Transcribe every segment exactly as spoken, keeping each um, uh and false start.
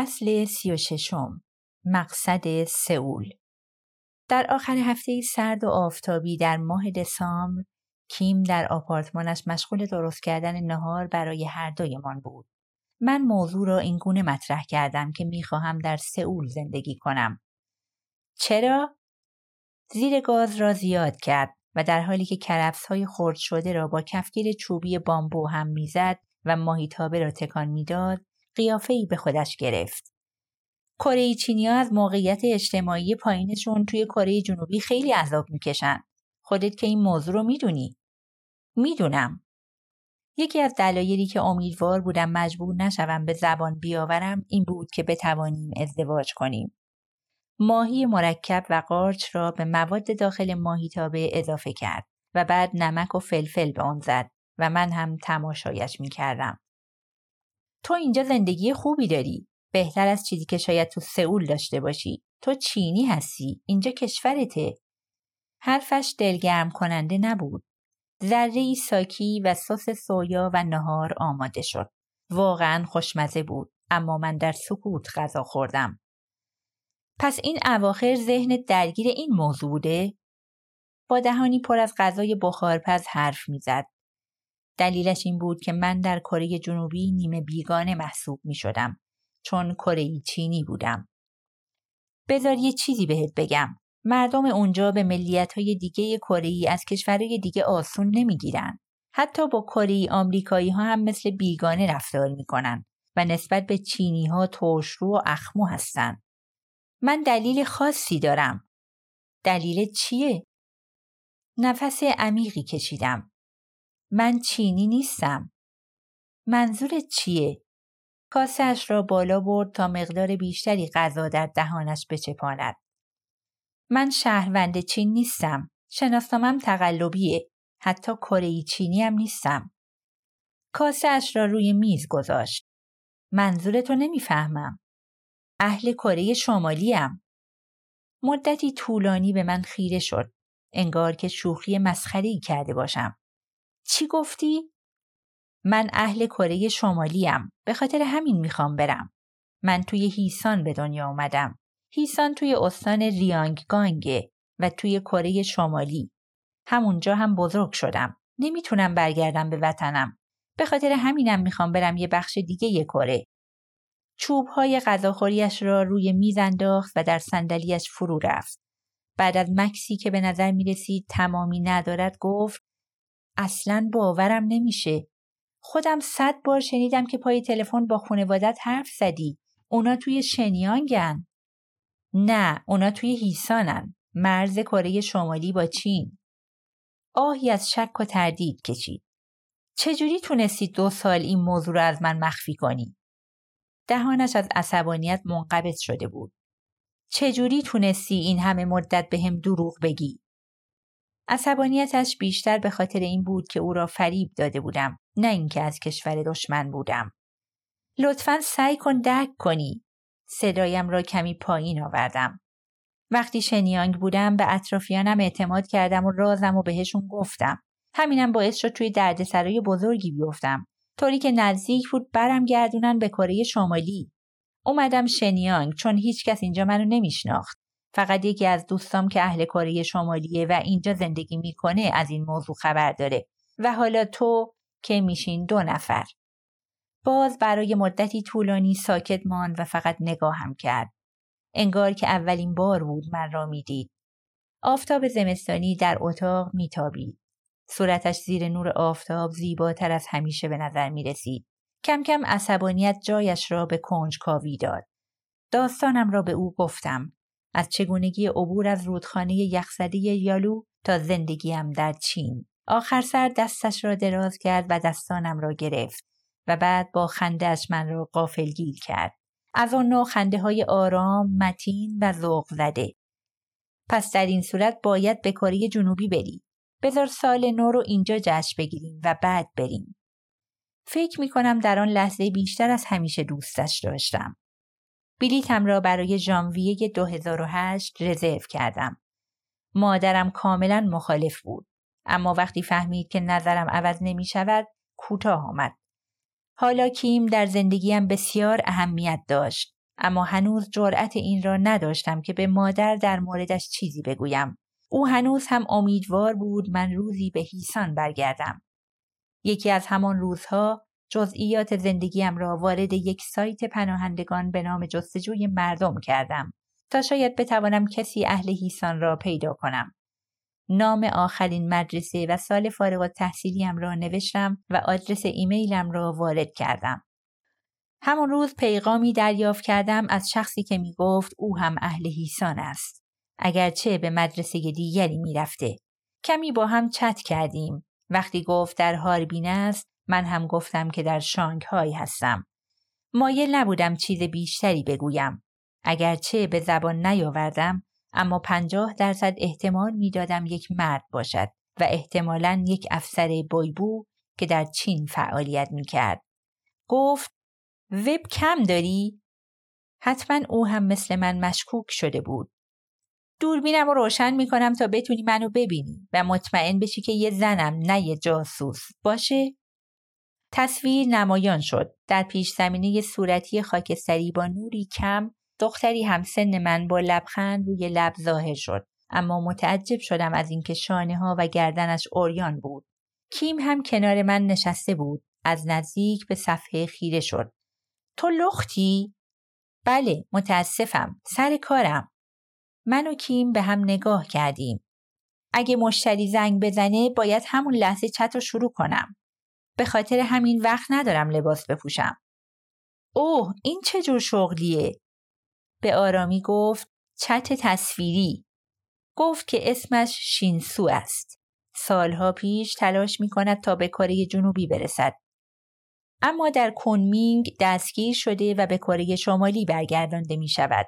فصل سی و ششم مقصد سئول. در آخر هفته سرد و آفتابی در ماه دسامبر، کیم در آپارتمانش مشغول درست کردن نهار برای هر دویمان بود. من موضوع را این گونه مطرح کردم که می‌خواهم در سئول زندگی کنم. چرا؟ زیر گاز را زیاد کرد و در حالی که کرفس‌های خرد شده را با کفگیر چوبی بامبو هم می‌زد و ماهیتابه را تکان می‌داد، قیافه‌ای به خودش گرفت. کره چینی‌ها از موقعیت اجتماعی پایینشون توی کره جنوبی خیلی عذاب می‌کشن. خودت که این موضوع رو می‌دونی. می‌دونم. یکی از دلایلی که امیدوار بودم مجبور نشوم به زبان بیاورم این بود که بتوانیم ازدواج کنیم. ماهی مرکب و قارچ را به مواد داخل ماهیتابه اضافه کرد و بعد نمک و فلفل به آن زد و من هم تماشایش می‌کردم. تو اینجا زندگی خوبی داری، بهتر از چیزی که شاید تو سئول داشته باشی. تو چینی هستی، اینجا کشورته. حرفش دلگرم کننده نبود. ذره‌ای ساکی و سس سویا و نهار آماده شد. واقعاً خوشمزه بود، اما من در سکوت غذا خوردم. پس این اواخر ذهن درگیر این موضوع بوده؟ با دهانی پر از غذای بخارپز حرف می‌زد. دلیلش این بود که من در کره جنوبی نیمه بیگانه محسوب می‌شدم، چون کره‌ای چینی بودم. بذار یه چیزی بهت بگم. مردم اونجا به ملیت‌های دیگه کره‌ای از کشورهای دیگه آسون نمی‌گیرن. حتی با کره‌ای آمریکایی‌ها هم مثل بیگانه رفتار می‌کنن و نسبت به چینی‌ها ترشرو و اخمو هستن. من دلیل خاصی دارم. دلیل چیه؟ نفس عمیقی کشیدم. من چینی نیستم. منظورت چیه؟ کاسه‌اش را بالا برد تا مقدار بیشتری غذا در دهانش بچپاند. من شهروند چین نیستم. شناسنامه‌ام تقلبیه. حتی کره‌ای چینی هم نیستم. کاسه‌اش را روی میز گذاشت. منظورتو نمیفهمم. اهل کره شمالیم. مدتی طولانی به من خیره شد. انگار که شوخی مسخره‌ای کرده باشم. چی گفتی؟ من اهل کره شمالیم. به خاطر همین میخوام برم. من توی هیسان به دنیا اومدم. هیسان توی استان ریانگگانگه و توی کره شمالی. همونجا هم بزرگ شدم. نمیتونم برگردم به وطنم. به خاطر همینم میخوام برم یه بخش دیگه یه کره. چوب‌های غذاخوریش را روی میز انداخت و در صندلی‌اش فرو رفت. بعد از مکسی که به نظر می‌رسید تمامی ندارد گفت: اصلاً باورم نمیشه. خودم صد بار شنیدم که پای تلفن با خانواده‌ات حرف زدی. اونا توی شنیانگن. نه، اونا توی هیسانن. مرز کره شمالی با چین. آهی از شک و تردید کشید. چجوری تونستی دو سال این موضوع رو از من مخفی کنی؟ دهانش از عصبانیت منقبض شده بود. چجوری تونستی این همه مدت به هم دروغ بگی؟ عصبانیتش بیشتر به خاطر این بود که او را فریب داده بودم، نه اینکه از کشور دشمن بودم. لطفاً سعی کن درک کنی. صدایم را کمی پایین آوردم. وقتی شنیانگ بودم به اطرافیانم اعتماد کردم و رازم و بهشون گفتم. همینم باعث شد توی دردسرای بزرگی بیفتم، طوری که نزدیک بود برم گردونن به کره شمالی. اومدم شنیانگ چون هیچ کس اینجا منو نمیشناخت. فقط یکی از دوستام که اهل کره شمالیه و اینجا زندگی میکنه از این موضوع خبر داره. و حالا تو که میشین دو نفر. باز برای مدتی طولانی ساکت ماند و فقط نگاهم کرد. انگار که اولین بار بود من را میدید. آفتاب زمستانی در اتاق میتابید. صورتش زیر نور آفتاب زیباتر از همیشه به نظر می رسید. کم کم عصبانیت جایش را به کنجکاوی داد. داستانم را به او گفتم. از چگونگی عبور از رودخانه یخزده یالو تا زندگیم در چین. آخر سر دستش را دراز کرد و دستانم را گرفت و بعد با خنده‌اش من را غافلگیر کرد. از آن نوع خنده‌های آرام، متین و ذوق زده. پس در این صورت باید به کره جنوبی بری. بذار سال نو رو اینجا جشن بگیریم و بعد بریم. فکر می‌کنم در آن لحظه بیشتر از همیشه دوستش داشتم. بلیطم را برای ژانویه دو هزار و هشت رزرو کردم. مادرم کاملاً مخالف بود، اما وقتی فهمید که نظرم عوض نمی‌شود، کوتاه آمد. حالا کیم در زندگیم بسیار اهمیت داشت، اما هنوز جرأت این را نداشتم که به مادر در موردش چیزی بگویم. او هنوز هم امیدوار بود من روزی به هیسان برگردم. یکی از همان روزها جزئیات زندگیم را وارد یک سایت پناهندگان به نام جستجوی مردم کردم تا شاید بتوانم کسی اهل هیسان را پیدا کنم. نام آخرین مدرسه و سال فارغ التحصیلیم را نوشتم و آدرس ایمیلم را وارد کردم. همون روز پیغامی دریافت کردم از شخصی که می گفت او هم اهل هیسان است، اگرچه به مدرسه دیگری می رفته. کمی با هم چت کردیم. وقتی گفت در هاربین است، من هم گفتم که در شانگهای هستم. مایل نبودم چیز بیشتری بگویم. اگرچه به زبان نیاوردم، اما پنجاه درصد احتمال می دادم یک مرد باشد و احتمالاً یک افسر بایبو که در چین فعالیت می کرد. گفت وب کم داری؟ حتما او هم مثل من مشکوک شده بود. دوربینم رو روشن می کنم تا بتونی منو ببینی و مطمئن بشی که یه زنم نه یه جاسوس باشه؟ تصویر نمایان شد. در پیش زمینه صورتی خاکستری با نوری کم، دختری همسن من با لبخند روی لب ظاهر شد، اما متعجب شدم از اینکه شانه ها و گردنش عریان بود. کیم هم کنار من نشسته بود. از نزدیک به صفحه خیره شد. تو لختی؟ بله، متاسفم، سر کارم. من و کیم به هم نگاه کردیم. اگه مشتری زنگ بزنه باید همون لحظه چت رو شروع کنم. به خاطر همین وقت ندارم لباس بپوشم. اوه، این چه جور شغلیه؟ به آرامی گفت چت تصویری. گفت که اسمش شینسو است. سالها پیش تلاش می‌کند تا به کره جنوبی برسد، اما در کنمینگ دستگیر شده و به کره شمالی برگردانده می‌شود.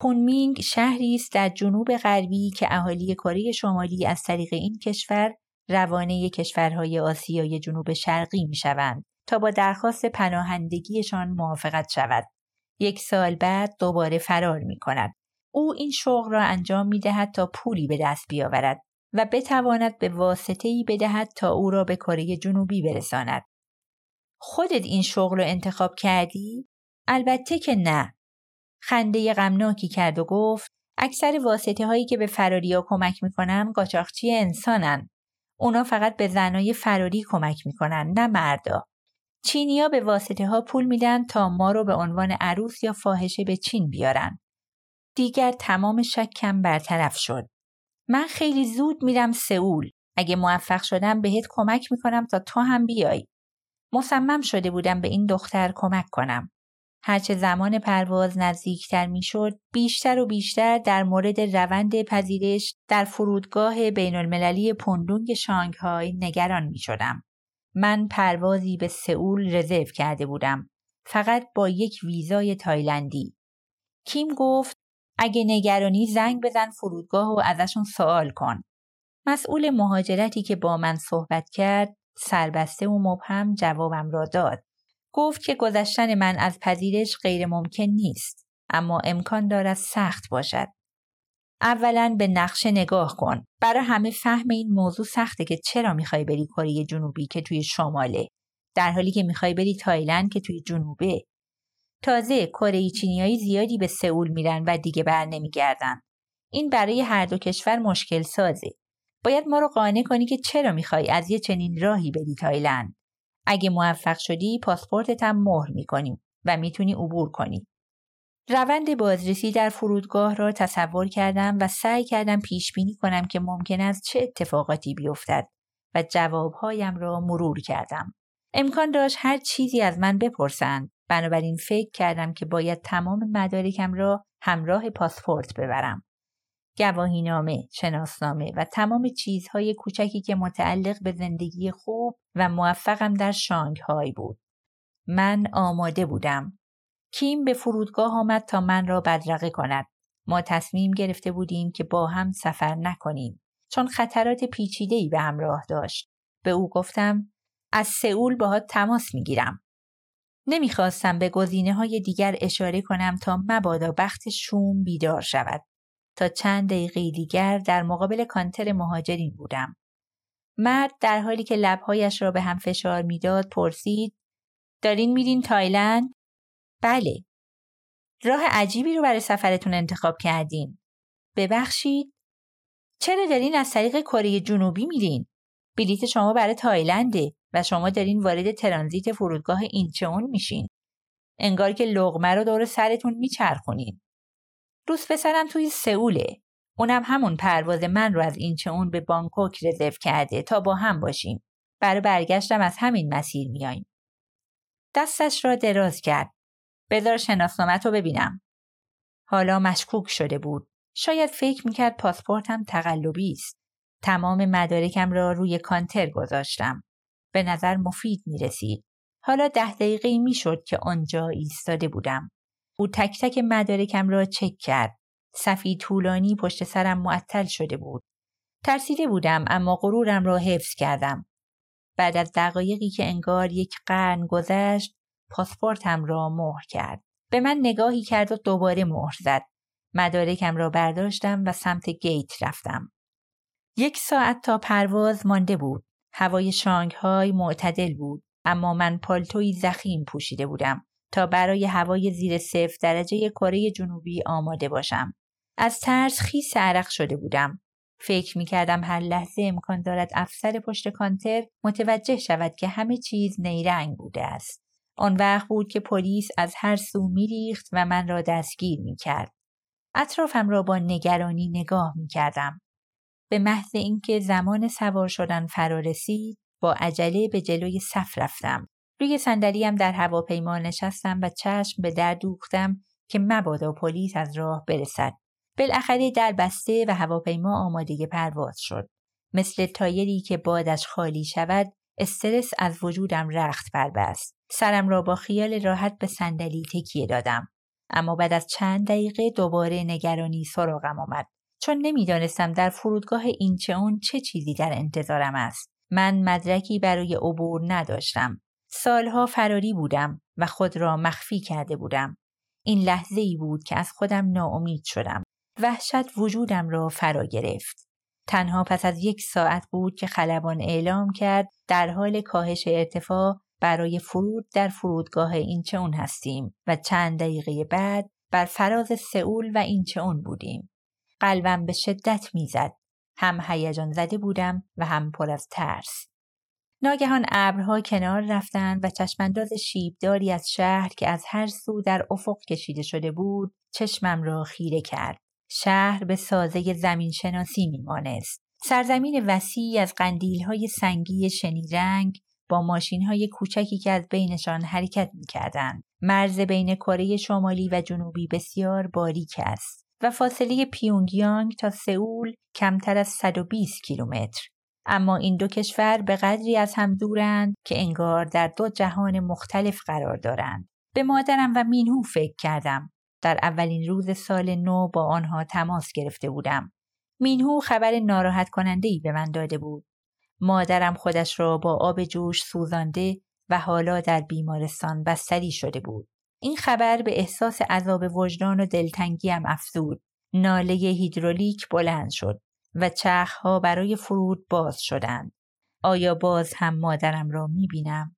کنمینگ شهری است در جنوب غربی که اهالی کره شمالی از طریق این کشور روانه کشورهای آسیای جنوب شرقی می‌شوند تا با درخواست پناهندگیشان موافقت شود. یک سال بعد دوباره فرار می‌کند. او این شغل را انجام می‌دهد تا پولی به دست بیاورد و بتواند به واسطه‌ای بدهد تا او را به کره جنوبی برساند. خودت این شغل را انتخاب کردی؟ البته که نه. خنده غمناکی کرد و گفت اکثر واسطه‌هایی که به فراریا کمک می‌کنن قاچاقچی انسانن. اونا فقط به زنای فراری کمک می‌کنن، نه مردا. چینی‌ها به واسطه‌ها پول میدن تا ما رو به عنوان عروس یا فاحشه به چین بیارن. دیگر تمام شکم برطرف شد. من خیلی زود میرم سئول. اگه موفق شدم بهت کمک می‌کنم تا تو هم بیای. مصمم شده بودم به این دختر کمک کنم. هرچه زمان پرواز نزدیکتر میشد، بیشتر و بیشتر در مورد روند پذیرش در فرودگاه بین المللی پندونگ شانگهای نگران میشدم. من پروازی به سئول رزرو کرده بودم، فقط با یک ویزای تایلندی. کیم گفت اگه نگرانی زنگ بزن فرودگاه و ازشون سوال کن. مسئول مهاجرتی که با من صحبت کرد سربسته و مبهم جوابم را داد. گفت که گذشتن من از پذیرش غیر ممکن نیست، اما امکان دارد سخت باشد. اولاً به نقشه نگاه کن. برای همه فهم این موضوع سخته که چرا میخوای بری کره جنوبی که توی شماله، در حالی که میخوای بری تایلند که توی جنوبه. تازه کره چینیای زیادی به سئول میرن و دیگه بر نمیگردن. این برای هر دو کشور مشکل سازه. باید ما رو قانع کنی که چرا میخوای از یه چنین راهی بری تایلند. اگه موفق شدی پاسپورتت هم مهر میکنیم و میتونی عبور کنی. روند بازرسی در فرودگاه را تصور کردم و سعی کردم پیش بینی کنم که ممکن است چه اتفاقاتی بیفتد و جوابهایم را مرور کردم. امکان داشت هر چیزی از من بپرسند، بنابراین فکر کردم که باید تمام مدارکم را همراه پاسپورت ببرم. گواهینامه، شناسنامه و تمام چیزهای کوچکی که متعلق به زندگی خوب و موفقم در شانگهای بود. من آماده بودم. کیم به فرودگاه آمد تا من را بدرقه کند. ما تصمیم گرفته بودیم که با هم سفر نکنیم، چون خطرات پیچیده‌ای به همراه داشت. به او گفتم از سئول باهات تماس میگیرم. نمیخواستم به گزینه‌های دیگر اشاره کنم تا مبادا بخت شوم بیدار شود. تا چند دقیقه دیگر در مقابل کانتر مهاجرین بودم. مرد در حالی که لبهایش را به هم فشار میداد پرسید: دارین میرین تایلند؟ بله. راه عجیبی رو برای سفرتون انتخاب کردین. ببخشید؟ چرا دارین از طریق کره جنوبی میرین؟ بلیت شما برای تایلنده و شما دارین وارد ترانزیت فرودگاه اینچئون میشین. انگار که لقمه رو دور سرتون میچرخونین. دوست پسرم توی سئوله. اونم همون پرواز من رو از اینچئون به بانکوک رزرو کرده تا با هم باشیم. برای برگشتم از همین مسیر میایم. دستش را دراز کرد. بذار شناسنامه تو ببینم. حالا مشکوک شده بود. شاید فکر میکرد پاسپورتم تقلبی است. تمام مدارکم را روی کانتر گذاشتم. به نظر مفید میرسید. حالا ده دقیقه میشد که آنجا ایستاده بودم. او تک تک مدارکم را چک کرد. صفی طولانی پشت سرم معطل شده بود. ترسیده بودم اما غرورم را حفظ کردم. بعد از دقایقی که انگار یک قرن گذشت، پاسپورتم را مهر کرد. به من نگاهی کرد و دوباره مهر زد. مدارکم را برداشتم و سمت گیت رفتم. یک ساعت تا پرواز مانده بود. هوای شانگهای معتدل بود، اما من پالتوی ضخیم پوشیده بودم تا برای هوای زیر صفر درجه کره جنوبی آماده باشم. از ترس خیس عرق شده بودم. فکر می‌کردم هر لحظه امکان دارد افسر پشت کانتر متوجه شود که همه چیز نیرنگ بوده است. آن وقت بود که پلیس از هر سو می‌ریخت و من را دستگیر می‌کرد. اطرافم را با نگرانی نگاه می‌کردم. به محض اینکه زمان سوار شدن فرا رسید، با عجله به جلوی صف رفتم. روی صندلی‌ام در هواپیما نشستم و چشم به در دوختم که مبادا پلیس از راه برسد. بالاخره در بسته و هواپیما آماده پرواز شد. مثل تایری که بادش خالی شود، استرس از وجودم رخت بربست. سرم را با خیال راحت به صندلی تکیه دادم. اما بعد از چند دقیقه دوباره نگرانی سراغم آمد. چون نمی‌دانستم در فرودگاه اینچئون چه چیزی در انتظارم است. من مدرکی برای عبور نداشتم. سالها فراری بودم و خود را مخفی کرده بودم. این لحظه‌ای بود که از خودم ناامید شدم. وحشت وجودم را فرا گرفت. تنها پس از یک ساعت بود که خلبان اعلام کرد در حال کاهش ارتفاع برای فرود در فرودگاه اینچئون هستیم و چند دقیقه بعد بر فراز سئول و اینچئون بودیم. قلبم به شدت میزد. هم هیجان زده بودم و هم پر از ترس. ناگهان ابرها کنار رفتند و چشمانداز شیبداری از شهر که از هر سو در افق کشیده شده بود، چشمم را خیره کرد. شهر به سازه زمین شناسی میمانست. سرزمین وسیعی از قندیل‌های سنگی شنیرنگ با ماشین‌های کوچکی که از بینشان حرکت می‌کردند. مرز بین کره شمالی و جنوبی بسیار باریک است و فاصله پیونگیانگ تا سئول کمتر از صد و بیست کیلومتر. اما این دو کشور به قدری از هم دورند که انگار در دو جهان مختلف قرار دارند. به مادرم و مینهو فکر کردم. در اولین روز سال نو با آنها تماس گرفته بودم. مینهو خبر ناراحت کننده‌ای به من داده بود. مادرم خودش را با آب جوش سوزانده و حالا در بیمارستان بستری شده بود. این خبر به احساس عذاب وجدان و دلتنگیم افزود. ناله هیدرولیک بلند شد و چرخ‌ها برای فرود باز شدند. آیا باز هم مادرم را می‌بینم؟